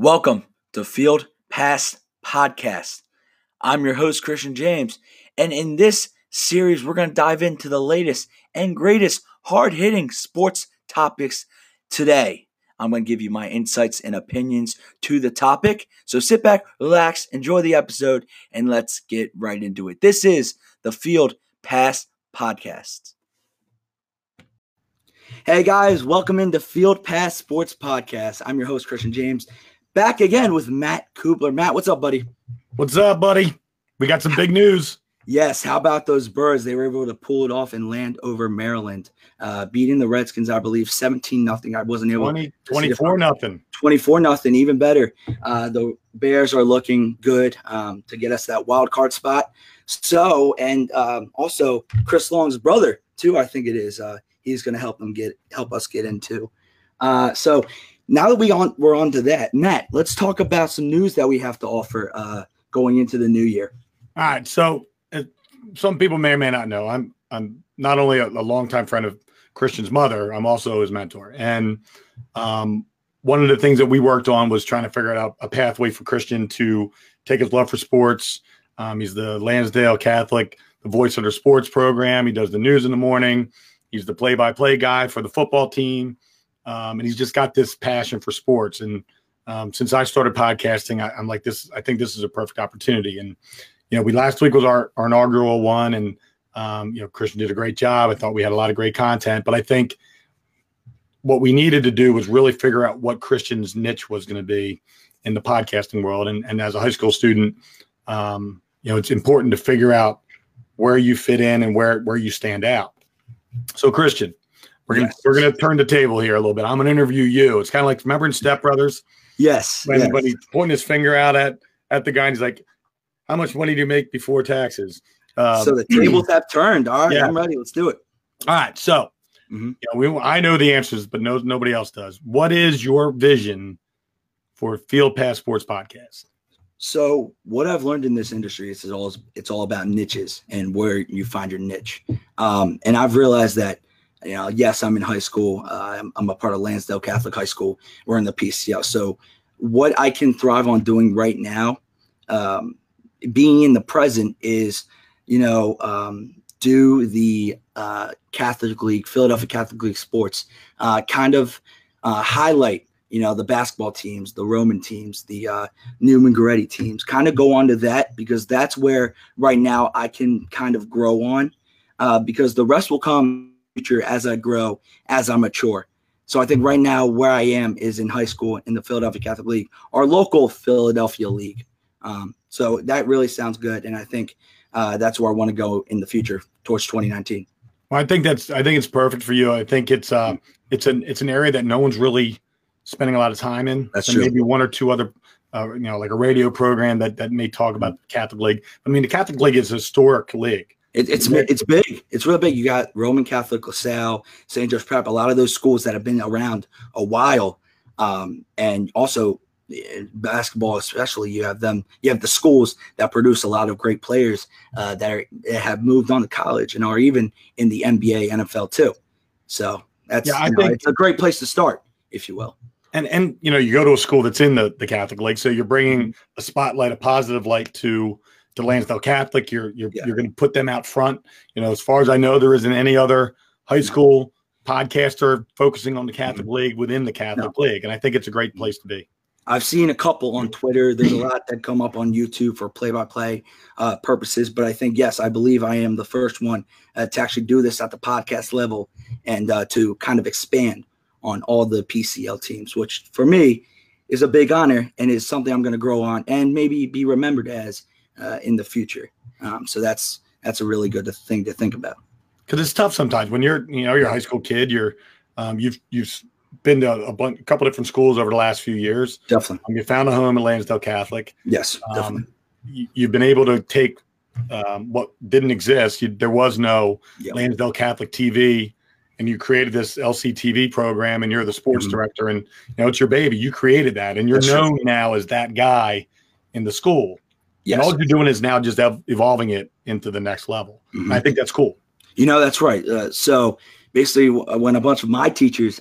Welcome to Field Pass Podcast. I'm your host, Christian James, and in this series, we're going to dive into the latest and greatest hard-hitting sports topics today. I'm going to give you my insights and opinions to the topic, so sit back, relax, enjoy the episode, and let's get right into it. This is the Field Pass Podcast. Hey guys, welcome into Field Pass Sports Podcast. I'm your host, Christian James. Back again with Matt Kubler. Matt, what's up, buddy? What's up, buddy? We got some big news. Yes, how about those birds? They were able to pull it off and land over Maryland, beating the Redskins, I believe, 17-0. I wasn't able to see 24-0. 24-0, even better. The Bears are looking good to get us that wild card spot. So, and also Chris Long's brother, too, I think it is. He's going to help us get into. Now that we're on to that, Matt, let's talk about some news that we have to offer going into the new year. All right. So some people may or may not know, I'm not only a longtime friend of Christian's mother, I'm also his mentor. And one of the things that we worked on was trying to figure out a pathway for Christian to take his love for sports. He's the Lansdale Catholic, the voice of their sports program. He does the news in the morning. He's the play-by-play guy for the football team. And he's just got this passion for sports. And since I started podcasting, I'm like this. I think this is a perfect opportunity. And, you know, last week was our inaugural one. And, you know, Christian did a great job. I thought we had a lot of great content. But I think what we needed to do was really figure out what Christian's niche was going to be in the podcasting world. And as a high school student, you know, it's important to figure out where you fit in and where you stand out. So, Christian. We're gonna turn the table here a little bit. I'm gonna interview you. It's kind of like, remember in Step Brothers? Yes. When he's pointing his finger out at the guy, and he's like, "How much money do you make before taxes?" So the tables have turned. All right, yeah. I'm ready. Let's do it. All right. So, you know, I know the answers, but nobody else does. What is your vision for Field Pass Sports Podcast? So what I've learned in this industry is it's all about niches and where you find your niche. And I've realized that. You know, yes, I'm in high school. I'm a part of Lansdale Catholic High School. We're in the PCL. So what I can thrive on doing right now, being in the present is, you know, do the Catholic League, Philadelphia Catholic League sports, kind of highlight, you know, the basketball teams, the Roman teams, the Neumann-Goretti teams, kind of go on to that because that's where right now I can kind of grow on because the rest will come as I grow, as I mature. So I think right now where I am is in high school in the Philadelphia Catholic League, our local Philadelphia League. So that really sounds good. And I think that's where I want to go in the future towards 2019. Well, I think it's perfect for you. I think it's an area that no one's really spending a lot of time in. That's true. Maybe one or two other, you know, like a radio program that may talk about the Catholic League. I mean, the Catholic League is a historic league. It's big. It's real big. You got Roman Catholic, LaSalle, St. George Prep, a lot of those schools that have been around a while. And also basketball, especially, you have the schools that produce a lot of great players that have moved on to college and are even in the NBA, NFL too. So I think it's a great place to start, if you will. And you know, you go to a school that's in the Catholic League, so you're bringing a spotlight, a positive light to Lansdale Catholic, you're going to put them out front. You know, as far as I know, there isn't any other high school podcaster focusing on the Catholic League within the Catholic League, and I think it's a great place to be. I've seen a couple on Twitter. There's a lot that come up on YouTube for play-by-play purposes, but I think, yes, I believe I am the first one to actually do this at the podcast level and to kind of expand on all the PCL teams, which for me is a big honor and is something I'm going to grow on and maybe be remembered as in the future. So that's a really good thing to think about. Cause it's tough sometimes when you're a high school kid, you've been to a couple different schools over the last few years. Definitely. You found a home at Lansdale Catholic. Yes. Definitely. You've been able to take what didn't exist. There was no Lansdale Catholic TV and you created this LCTV program and you're the sports director and you know, it's your baby. You created that and you're known now as that guy in the school. Yes. And all you're doing is now just evolving it into the next level. Mm-hmm. I think that's cool. You know, that's right. So basically when a bunch of my teachers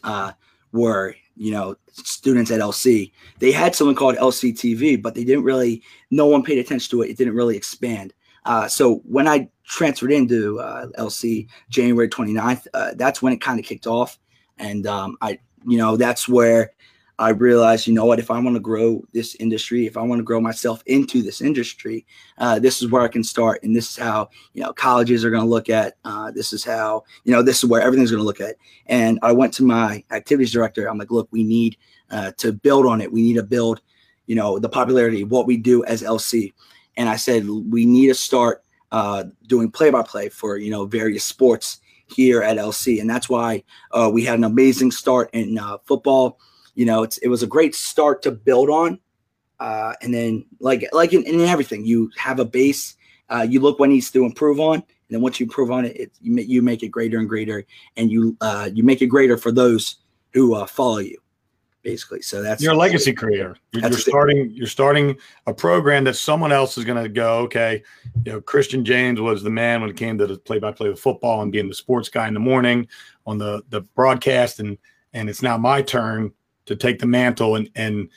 were you know, students at LC. They had something called LCTV, but they didn't really, no one paid attention to it. It didn't really expand. So when I transferred into LC January 29th, that's when it kind of kicked off. And I, you know, that's where I realized, you know what, if I want to grow this industry, if I want to grow myself into this industry, this is where I can start. And this is how, you know, colleges are going to look at, this is how, you know, this is where everything's going to look at. And I went to my activities director. I'm like, look, we need to build on it. We need to build, you know, the popularity of what we do as LC. And I said, we need to start doing play-by-play for, you know, various sports here at LC. And that's why we had an amazing start in football. You know, it was a great start to build on. And then like in everything, you have a base, you look what needs to improve on. And then once you improve on it, you make it greater and greater, and you make it greater for those who follow you, basically. So that's your legacy creator. You're starting a program that someone else is going to go, okay, you know, Christian James was the man when it came to the play-by-play of football and being the sports guy in the morning on the broadcast. And it's now my turn to take the mantle, and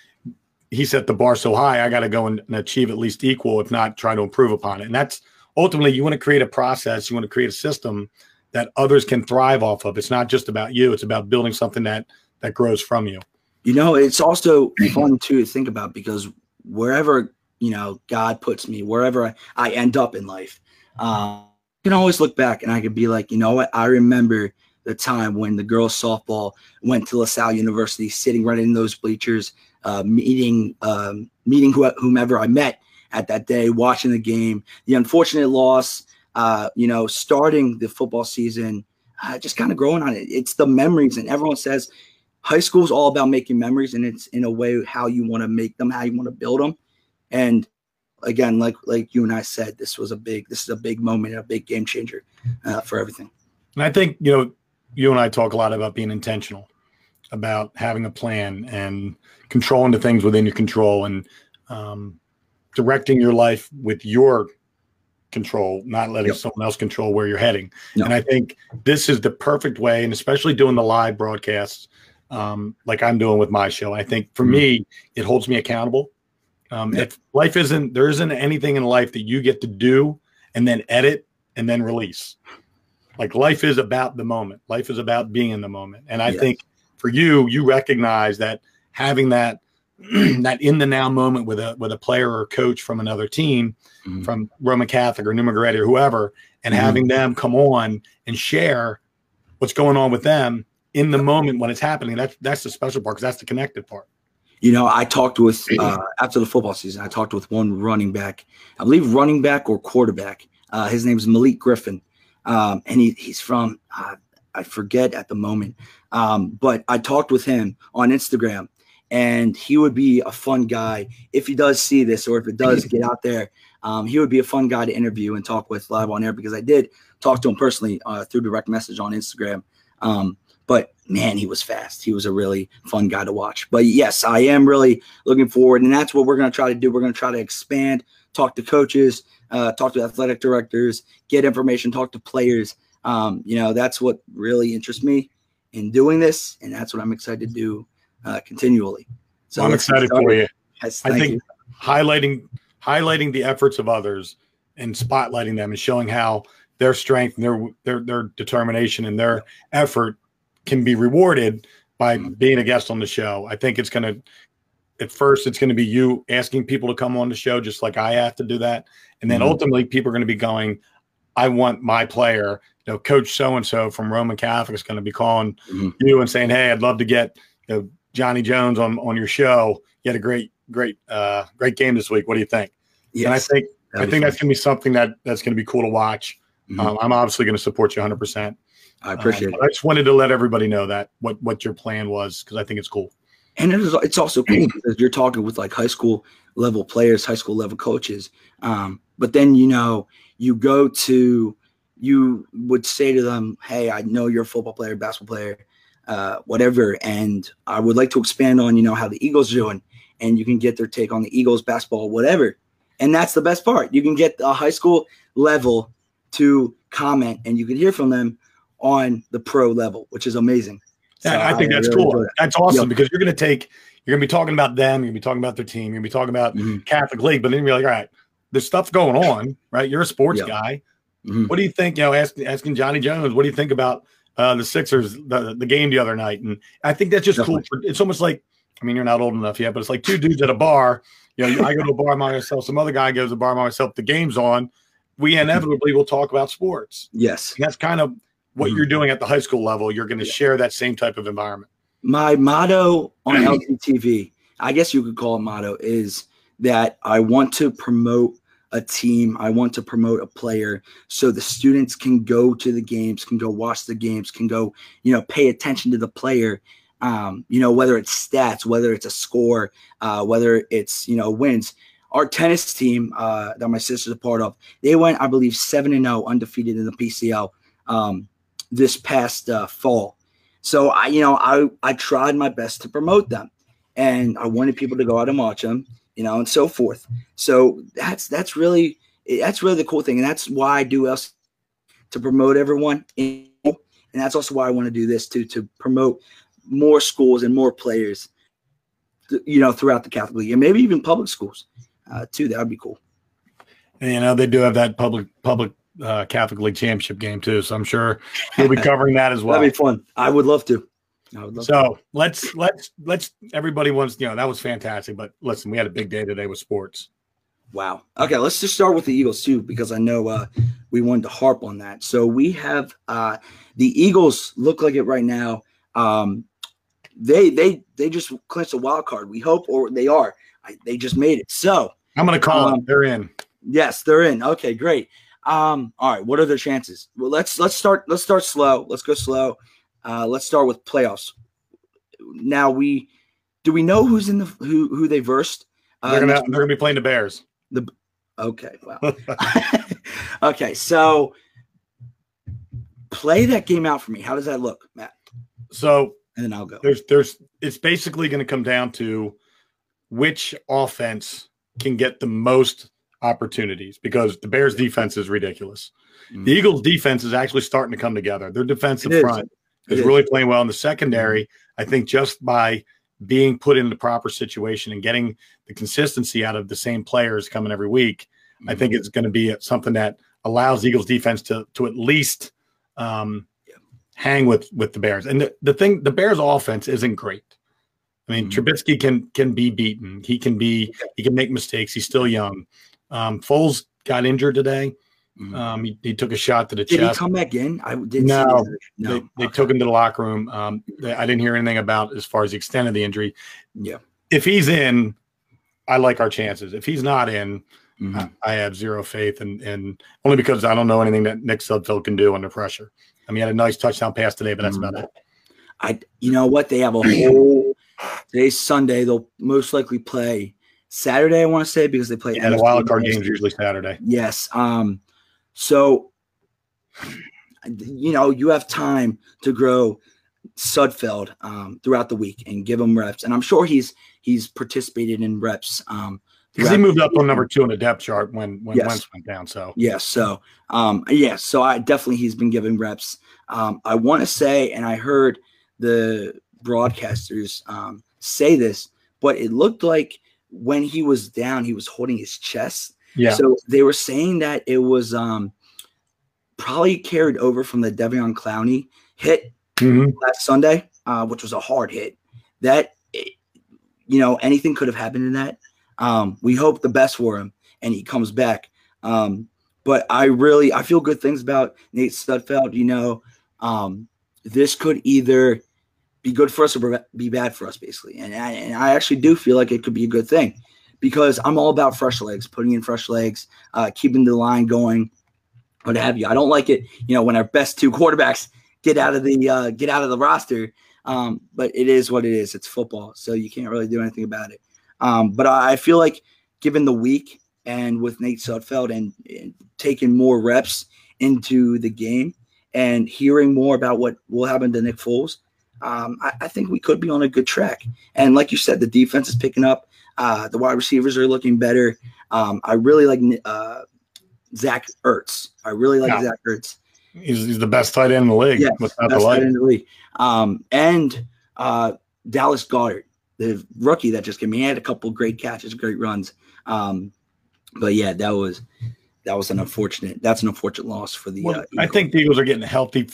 he set the bar so high, I got to go and achieve at least equal, if not try to improve upon it. And that's ultimately, you want to create a process, you want to create a system that others can thrive off of. It's not just about you, it's about building something that grows from you. You know, it's also fun to think about, because wherever, you know, God puts me, wherever I end up in life, I can always look back and I can be like, you know what, I remember the time when the girls softball went to LaSalle University, sitting right in those bleachers, meeting whomever I met at that day, watching the game, the unfortunate loss, you know, starting the football season, just kind of growing on it. It's the memories, and everyone says high school is all about making memories, and it's in a way how you want to make them, how you want to build them. And again, like you and I said, this is a big moment, and a big game changer for everything. And I think, you know, you and I talk a lot about being intentional, about having a plan and controlling the things within your control, and directing your life with your control, not letting someone else control where you're heading. No. And I think this is the perfect way, and especially doing the live broadcasts like I'm doing with my show. I think for me, it holds me accountable. If life isn't, there isn't anything in life that you get to do and then edit and then release. Like, life is about the moment. Life is about being in the moment. And I think for you recognize that having that that in the now moment with a player or coach from another team, from Roman Catholic or Neumann-Goretti or whoever, and having them come on and share what's going on with them in the moment when it's happening. That's the special part, because that's the connected part. You know, I talked with after the football season, I talked with one running back, I believe running back or quarterback. His name is Malik Griffin. And he's from, I forget at the moment, but I talked with him on Instagram, and he would be a fun guy if he does see this, or if it does get out there, he would be a fun guy to interview and talk with live on air, because I did talk to him personally through direct message on Instagram. But man, he was fast. He was a really fun guy to watch. But yes, I am really looking forward, and that's what we're going to try to do. We're going to try to expand, talk to coaches, talk to athletic directors, get information, talk to players. You know, that's what really interests me in doing this, and that's what I'm excited to do continually. So I'm excited for you. Yes, I think highlighting the efforts of others and spotlighting them and showing how their strength and their determination and their effort can be rewarded by being a guest on the show. I think it's going to At first, it's going to be you asking people to come on the show, just like I have to do that. And then ultimately, people are going to be going, I want my player, you know, Coach so-and-so from Roman Catholic is going to be calling you and saying, hey, I'd love to get, you know, Johnny Jones on your show. You had a great game this week. What do you think? Yes. And I think that's going to be something that's going to be cool to watch. I'm obviously going to support you 100%. I appreciate it. I just wanted to let everybody know that what your plan was, because I think it's cool. And it's also cool because you're talking with like high school level players, high school level coaches. But then, you know, you would say to them, hey, I know you're a football player, basketball player, whatever. And I would like to expand on, you know, how the Eagles are doing, and you can get their take on the Eagles, basketball, whatever. And that's the best part. You can get a high school level to comment, and you can hear from them on the pro level, which is amazing. So I think that's really cool. Good. That's awesome because you're going to be talking about them. You're going to be talking about their team. You're going to be talking about Catholic League, but then you're like, all right, there's stuff going on, right? You're a sports guy. Mm-hmm. What do you think, you know, asking Johnny Jones, what do you think about the Sixers, the game the other night? And I think that's just cool. It's almost like, I mean, you're not old enough yet, but it's like two dudes at a bar. You know, I go to a bar by myself. Some other guy goes to a bar by myself. The game's on. We inevitably will talk about sports. Yes. And that's kind of what you're doing at the high school level. You're going to share that same type of environment. My motto on LCTV, I guess you could call it motto, is that I want to promote a team. I want to promote a player so the students can go to the games, can go watch the games, can go, you know, pay attention to the player. You know, whether it's stats, whether it's a score, whether it's, you know, wins. Our tennis team that my sister's a part of, they went, I believe, 7-0 undefeated in the PCL this past fall. So, I tried my best to promote them, and I wanted people to go out and watch them, you know, and so forth. So that's really the cool thing, and that's why I do else to promote everyone, and that's also why I want to do this too, to promote more schools and more players, you know, throughout the Catholic League, and maybe even public schools too. That would be cool. And, you know, they do have that public Catholic League championship game too, so I'm sure we'll be covering that as well. That'd be fun. I would love to. Let's everybody wants, you know, that was fantastic, but listen, we had a big day today with sports. Wow. Okay, let's just start with the Eagles too, because I know we wanted to harp on that. So we have the Eagles look like it right now. They just clinched a wild card. We hope, or they are. They just made it. So I'm going to call them. They're in. Yes, they're in. Okay, great. All right. What are their chances? Well, let's start slow. Let's go slow. Let's start with playoffs. Now do we know who's in who they versed? They're going to be playing the Bears. Okay. Wow. Okay. So play that game out for me. How does that look, Matt? So, and then I'll go. It's basically going to come down to which offense can get the most opportunities, because the Bears' defense is ridiculous. Mm-hmm. The Eagles' defense is actually starting to come together. Their defensive front is really playing well in the secondary. I think just by being put in the proper situation and getting the consistency out of the same players coming every week, I think it's going to be something that allows Eagles' defense to at least hang with the Bears. And the thing, the Bears offense isn't great. I mean, Trubisky can be beaten. He can make mistakes. He's still young. Foles got injured today. He took a shot to the chest. Did he come back in? I didn't see that. They took him to the locker room. I didn't hear anything about as far as the extent of the injury. Yeah. If he's in, I like our chances. If he's not in, I have zero faith, and only because I don't know anything that Nick Sudfeld can do under pressure. I mean, he had a nice touchdown pass today, but that's about it. You know what? They have a whole – today's Sunday. They'll most likely play Saturday, I want to say, because they play – yeah, the wild card games usually Saturday. Yes. So, you know, you have time to grow Sudfeld throughout the week and give him reps. And I'm sure he's participated in reps. Because he moved up on number 2 on the depth chart when Wentz went down. So yes, so I definitely he's been giving reps. I want to say, and I heard the broadcasters say this, but it looked like when he was down, he was holding his chest. Yeah. So they were saying that it was probably carried over from the Devion Clowney hit last Sunday, which was a hard hit. That you know, anything could have happened in that. We hope the best for him and he comes back. But I feel good things about Nate Sudfeld. You know, this could either be good for us or be bad for us, basically. And I actually do feel like it could be a good thing, because I'm all about fresh legs, putting in fresh legs, keeping the line going, what have you. I don't like it, you know, when our best two quarterbacks get out of the roster. But it is what it is. It's football, so you can't really do anything about it. But I feel like given the week and with Nate Sudfeld and taking more reps into the game and hearing more about what will happen to Nick Foles, I think we could be on a good track. And like you said, the defense is picking up. The wide receivers are looking better. I really like Zach Ertz. He's the best tight end in the league. Yes, without best tight end in the league. And Dallas Goddard, the rookie that just came in, he had a couple great catches, great runs. But yeah, that was an unfortunate loss for the. Well, I think the Eagles are getting healthy,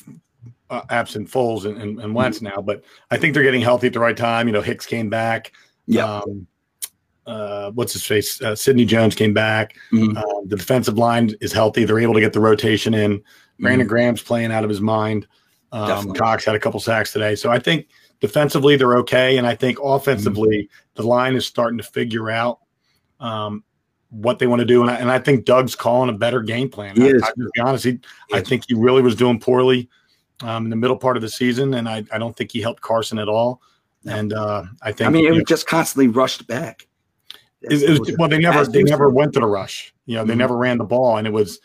absent Foles and Wentz now, but I think they're getting healthy at the right time. You know, Hicks came back. Yeah. What's his face? Sidney Jones came back. Mm-hmm. The defensive line is healthy. They're able to get the rotation in. Brandon Graham's playing out of his mind. Cox had a couple sacks today. So I think defensively they're okay. And I think offensively the line is starting to figure out what they want to do. And I think Doug's calling a better game plan. I'll be honest. I think he really was doing poorly in the middle part of the season. And I don't think he helped Carson at all. And it was just constantly rushed back. They never went to the rush. You know, they never ran the ball, and it was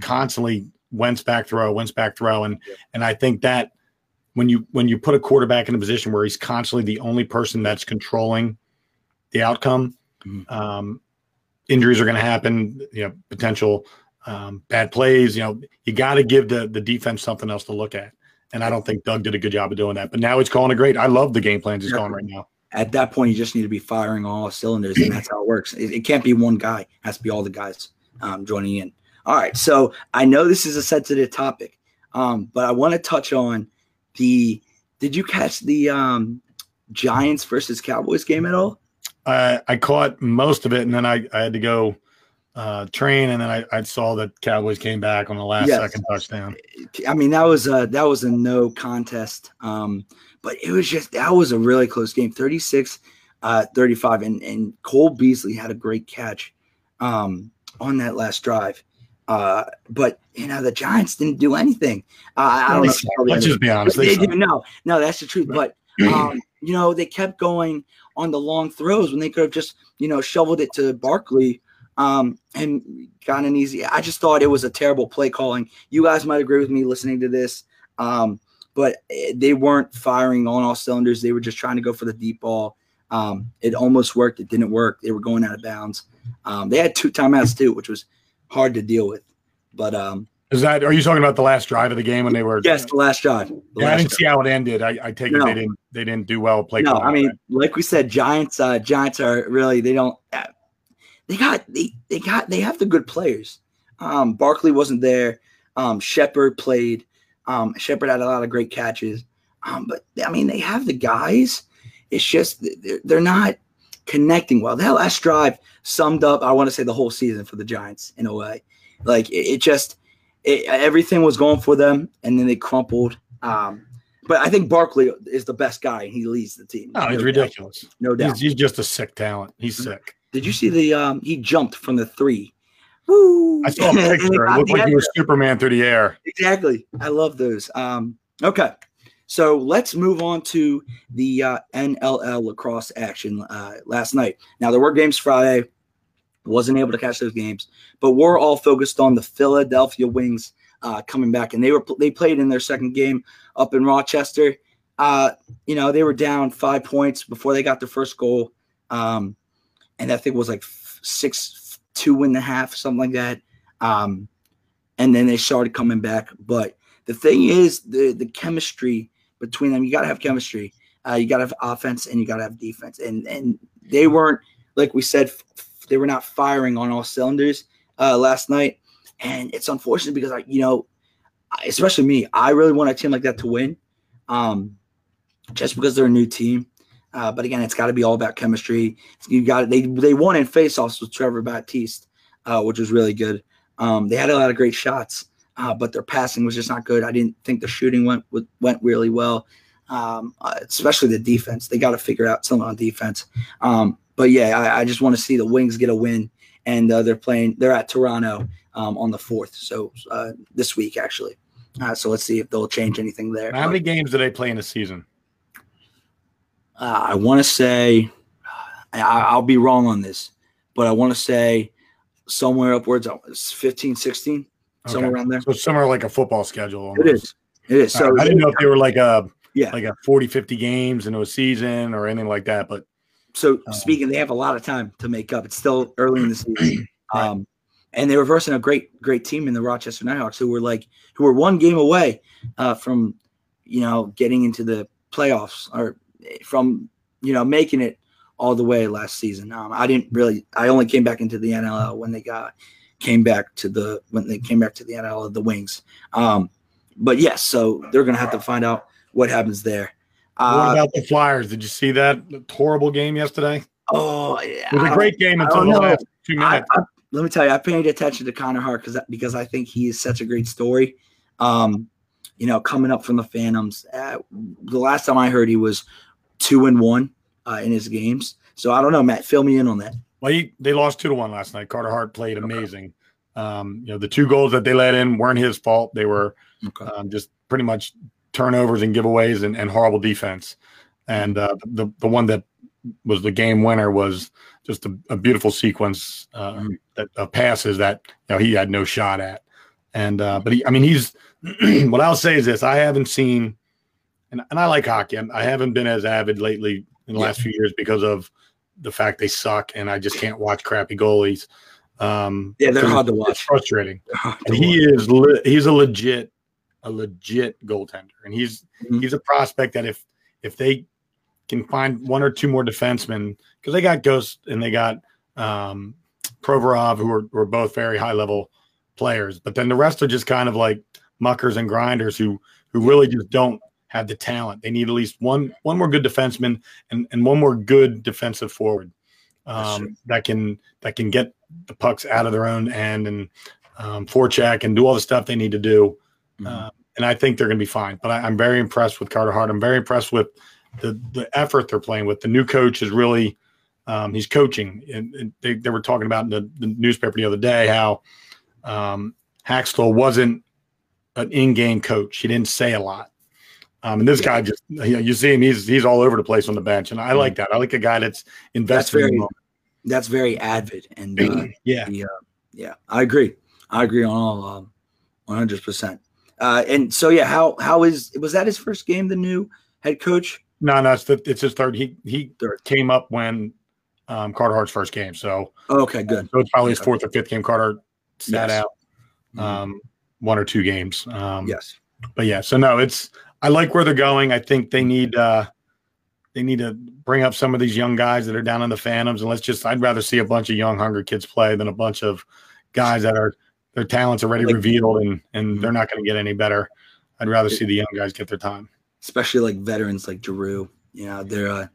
constantly Wentz back throw, and I think that when you put a quarterback in a position where he's constantly the only person that's controlling the outcome, injuries are going to happen. You know, potential bad plays. You know, you got to give the defense something else to look at, and I don't think Doug did a good job of doing that. But now he's calling a great. I love the game plans he's calling right now. At that point, you just need to be firing all cylinders, and that's how it works. It can't be one guy. It has to be all the guys joining in. All right, so I know this is a sensitive topic, but I want to touch on the – did you catch the Giants versus Cowboys game at all? I caught most of it, and then I had to go train, and then I saw that Cowboys came back on the last-second touchdown. I mean, that was a no contest. But it was just – that was a really close game, 36-35, and Cole Beasley had a great catch on that last drive. But, you know, the Giants didn't do anything. I don't know. Let's just be honest. They didn't. No, that's the truth. But, you know, they kept going on the long throws when they could have just, you know, shoveled it to Barkley and got an easy – I just thought it was a terrible play calling. You guys might agree with me listening to this. But they weren't firing on all cylinders. They were just trying to go for the deep ball. It almost worked. It didn't work. They were going out of bounds. They had two timeouts too, which was hard to deal with. But are you talking about the last drive of the game when they were? Yes, the last drive. I didn't see how it ended. I take it they didn't do well. I mean, like we said, Giants are really they have the good players. Barkley wasn't there. Shepard played. Shepard had a lot of great catches, but I mean they have the guys. It's just they're not connecting well. That last drive summed up, I want to say, the whole season for the Giants in a way. Like everything was going for them, and then they crumpled. But I think Barkley is the best guy, and he leads the team. Oh, he's ridiculous, no doubt. He's just a sick talent. He's sick. Did you see the? He jumped from the three. Woo. I saw a picture. It looked like he was Superman through the air. Exactly. I love those. Okay. So let's move on to the NLL lacrosse action last night. Now, there were games Friday. Wasn't able to catch those games. But we're all focused on the Philadelphia Wings coming back. And they played in their second game up in Rochester. You know, they were down 5 points before they got their first goal. And I think it was like 6-2.5, something like that. And then they started coming back. But the thing is the chemistry between them. You got to have chemistry. You got to have offense and you got to have defense. And they weren't, like we said, they were not firing on all cylinders last night. And it's unfortunate because, you know, especially me, I really want a team like that to win just because they're a new team. But again, it's got to be all about chemistry. You got they won in faceoffs with Trevor Baptiste, which was really good. They had a lot of great shots, but their passing was just not good. I didn't think the shooting went really well, especially the defense. They got to figure out something on defense. But yeah, I just want to see the Wings get a win, and they're at Toronto on the 4th, so this week actually. So let's see if they'll change anything there. How many games do they play in a season? I want to say – I'll be wrong on this, but I want to say somewhere upwards of 15, 16, somewhere around there. So somewhere like a football schedule. Almost. It is. So I didn't know if they were like a 40, 50 games into a season or anything like that. But they have a lot of time to make up. It's still early in the season. Right. And they were versing a great team in the Rochester Nighthawks, who were one game away from, getting into the playoffs or from, making it all the way last season. I only came back into the NLL when they came back to the NLL of the Wings. But yes, so they're going to have to find out what happens there. What about the Flyers? Did you see that horrible game yesterday? Oh, yeah. It was a great game until the last 2 minutes. Let me tell you, I paid attention to Connor Hart because I think he is such a great story. Coming up from the Phantoms, the last time I heard he was 2-1 in his games. So I don't know, Matt, fill me in on that. Well, they lost 2-1 last night. Carter Hart played amazing. Okay. The two goals that they let in weren't his fault. They were just pretty much turnovers and giveaways and horrible defense. And the one that was the game winner was just a beautiful sequence of passes that he had no shot at. And he's what I'll say is this: I haven't seen, and I like hockey. I haven't been as avid lately in the last few years because of the fact they suck, and I just can't watch crappy goalies. They're hard to watch. It's frustrating. And he's a legit goaltender, and he's a prospect that if they can find one or two more defensemen, because they got Ghost and they got Provorov, who are both very high-level players. But then the rest are just kind of like muckers and grinders who really just don't have the talent. They need at least one more good defenseman and one more good defensive forward that can get the pucks out of their own end and forecheck and do all the stuff they need to do. Mm-hmm. And I think they're going to be fine. But I'm very impressed with Carter Hart. I'm very impressed with the effort they're playing with. The new coach is really he's coaching. And they were talking about in the newspaper the other day how Haxtell wasn't an in-game coach. He didn't say a lot. And this guy just you see him, he's all over the place on the bench. And I like that. I like a guy that's invested. That's very avid. And I agree on all 100%. And so was that his first game, the new head coach? No, it's his third. He came up when Carter Hart's first game. So okay, good. So it's probably his fourth or fifth game. Carter sat out one or two games. But yeah. So no, I like where they're going. I think they need to bring up some of these young guys that are down in the Phantoms, and I'd rather see a bunch of young, hungry kids play than a bunch of guys that are their talents already revealed and they're not going to get any better. I'd rather see the young guys get their time. Especially like veterans like Drew, they're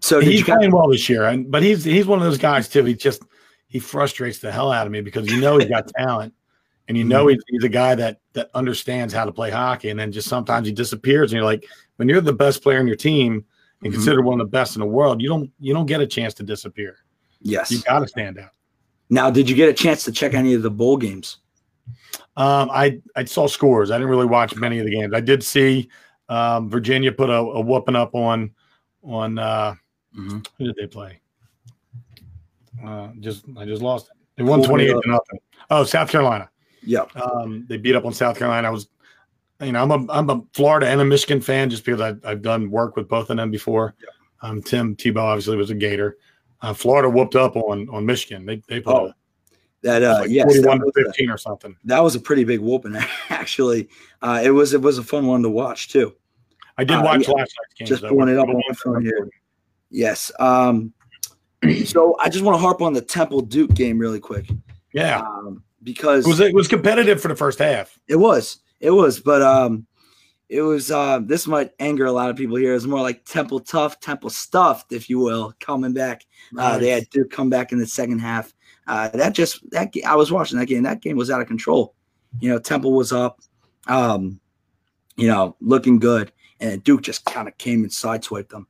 So he's playing well this year, but he's one of those guys too. He frustrates the hell out of me because he's got talent, and he's a guy that understands how to play hockey. And then just sometimes he disappears, and you're like, when you're the best player in your team and considered one of the best in the world, you don't get a chance to disappear. Yes, you got to stand out. Now, did you get a chance to check any of the bowl games? I saw scores. I didn't really watch many of the games. I did see Virginia put a whooping up on who did they play? I just lost it. They won 28-0. Oh, South Carolina. Yeah. They beat up on South Carolina. I was, I'm a Florida and a Michigan fan just because I've done work with both of them before. Yep. Tim Tebow obviously was a Gator. Florida whooped up on Michigan. They put that 41-15 or something. That was a pretty big whooping, actually. It was a fun one to watch too. I did watch last night's game. Just pulling it up on my phone here. Yes. So I just want to harp on the Temple Duke game really quick. Yeah. Because it was competitive for the first half. It was, but it was this might anger a lot of people here. It's more like Temple tough, Temple stuffed, if you will, coming back. Nice. They had Duke come back in the second half. I was watching that game. That game was out of control. Temple was up, looking good, and Duke just kind of came and sideswiped them.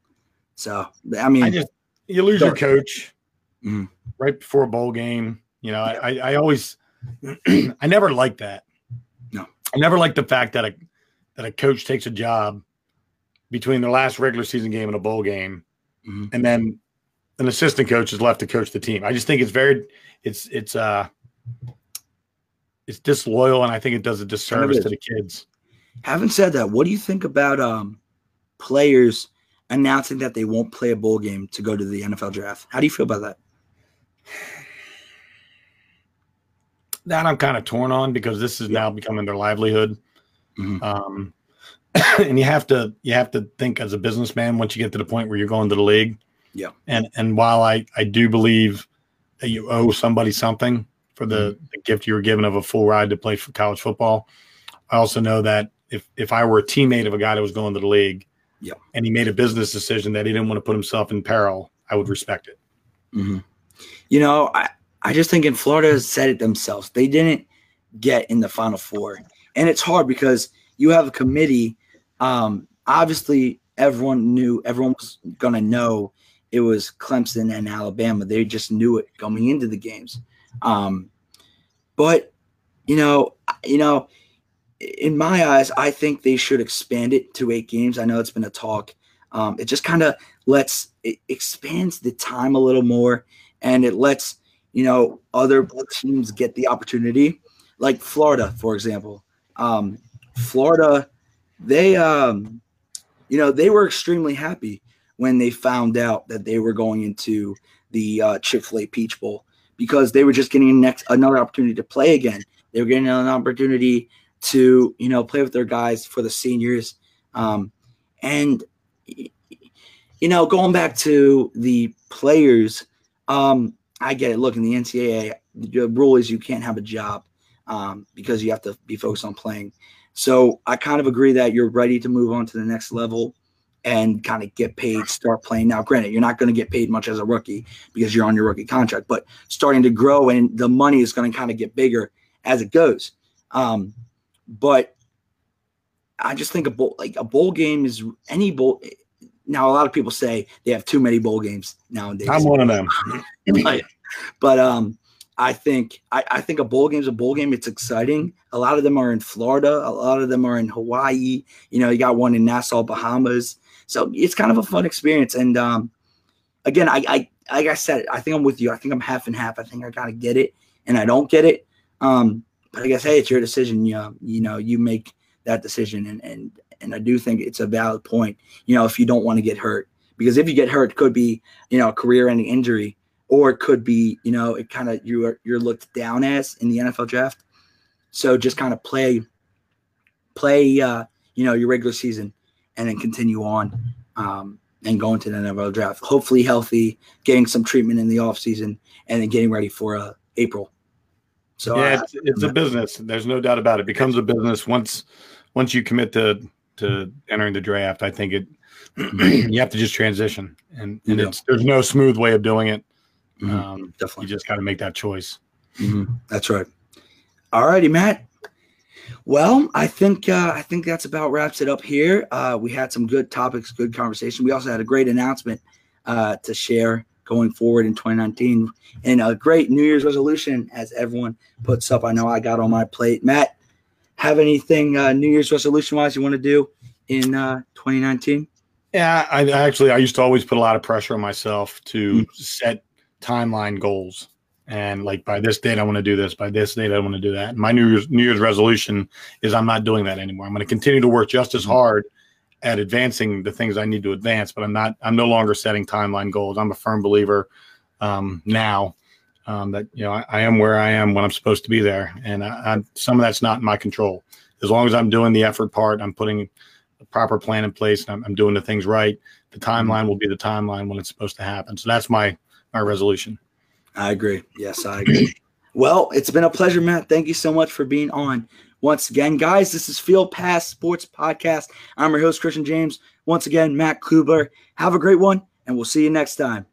So you lose your coach right before a bowl game. I always I never liked that. No, I never liked the fact that a coach takes a job between their last regular season game and a bowl game, and then an assistant coach is left to coach the team. I just think it's disloyal, and I think it does a disservice to the kids. Having said that, what do you think about players announcing that they won't play a bowl game to go to the NFL draft? How do you feel about that? that I'm kind of torn on, because this is now becoming their livelihood. Mm-hmm. And you have to think as a businessman once you get to the point where you're going to the league. Yeah. And while I do believe that you owe somebody something for the gift you were given of a full ride to play for college football, I also know that if I were a teammate of a guy that was going to the league, and he made a business decision that he didn't want to put himself in peril, I would respect it. Mm-hmm. You know, I just think in Florida said it themselves. They didn't get in the Final Four. And it's hard because you have a committee. Obviously, everyone was going to know it was Clemson and Alabama. They just knew it going into the games. But, you know, in my eyes, I think they should expand it to 8 games. I know it's been a talk. It just kind of expands the time a little more, and it lets, other teams get the opportunity. Like Florida, for example. Florida, they, they were extremely happy when they found out that they were going into the Chick-fil-A Peach Bowl, because they were just getting another opportunity to play again. They were getting an opportunity to, play with their guys for the seniors. And, going back to the players, I get it. Look, in the NCAA, the rule is you can't have a job because you have to be focused on playing. So I kind of agree that you're ready to move on to the next level and kind of get paid, start playing. Now, granted, you're not going to get paid much as a rookie because you're on your rookie contract, but starting to grow, and the money is going to kind of get bigger as it goes. But I just think a bowl game is any bowl. Now, a lot of people say they have too many bowl games nowadays. I'm one of them. But I think a bowl game is a bowl game. It's exciting. A lot of them are in Florida. A lot of them are in Hawaii. You got one in Nassau, Bahamas. So it's kind of a fun experience. And again, I like I said, I think I'm with you. I think I'm half and half. I think I gotta get it, and I don't get it. But I guess, hey, it's your decision. You make that decision. And I do think it's a valid point. If you don't want to get hurt, because if you get hurt, it could be a career-ending injury. Or it could be, it kind of you're looked down as in the NFL draft. So just kind of play, your regular season, and then continue on and go into the NFL draft. Hopefully healthy, getting some treatment in the off season, and then getting ready for April. So yeah, it's a business. There's no doubt about it. It becomes a business once you commit to entering the draft. I think you have to just transition, and there's no smooth way of doing it. Definitely. You just got to make that choice. Mm-hmm. That's right. All righty, Matt. Well, I think that's about wraps it up here. We had some good topics, good conversation. We also had a great announcement to share going forward in 2019, and a great New Year's resolution as everyone puts up. I know I got on my plate. Matt, have anything New Year's resolution wise you want to do in 2019? Yeah, I used to always put a lot of pressure on myself to set timeline goals, and like, by this date I want to do this, by this date I want to do that. And my New Year's resolution is I'm not doing that anymore. I'm going to continue to work just as hard at advancing the things I need to advance, but I'm no longer setting timeline goals. I'm a firm believer now that I am where I am when I'm supposed to be there, and some of that's not in my control. As long as I'm doing the effort part, I'm putting a proper plan in place, and I'm doing the things right, the timeline will be the timeline when it's supposed to happen. So that's my resolution. I agree. Yes, I agree. Well, it's been a pleasure, Matt. Thank you so much for being on. Once again, guys, this is Field Pass Sports Podcast. I'm your host, Christian James. Once again, Matt Kubler. Have a great one, and we'll see you next time.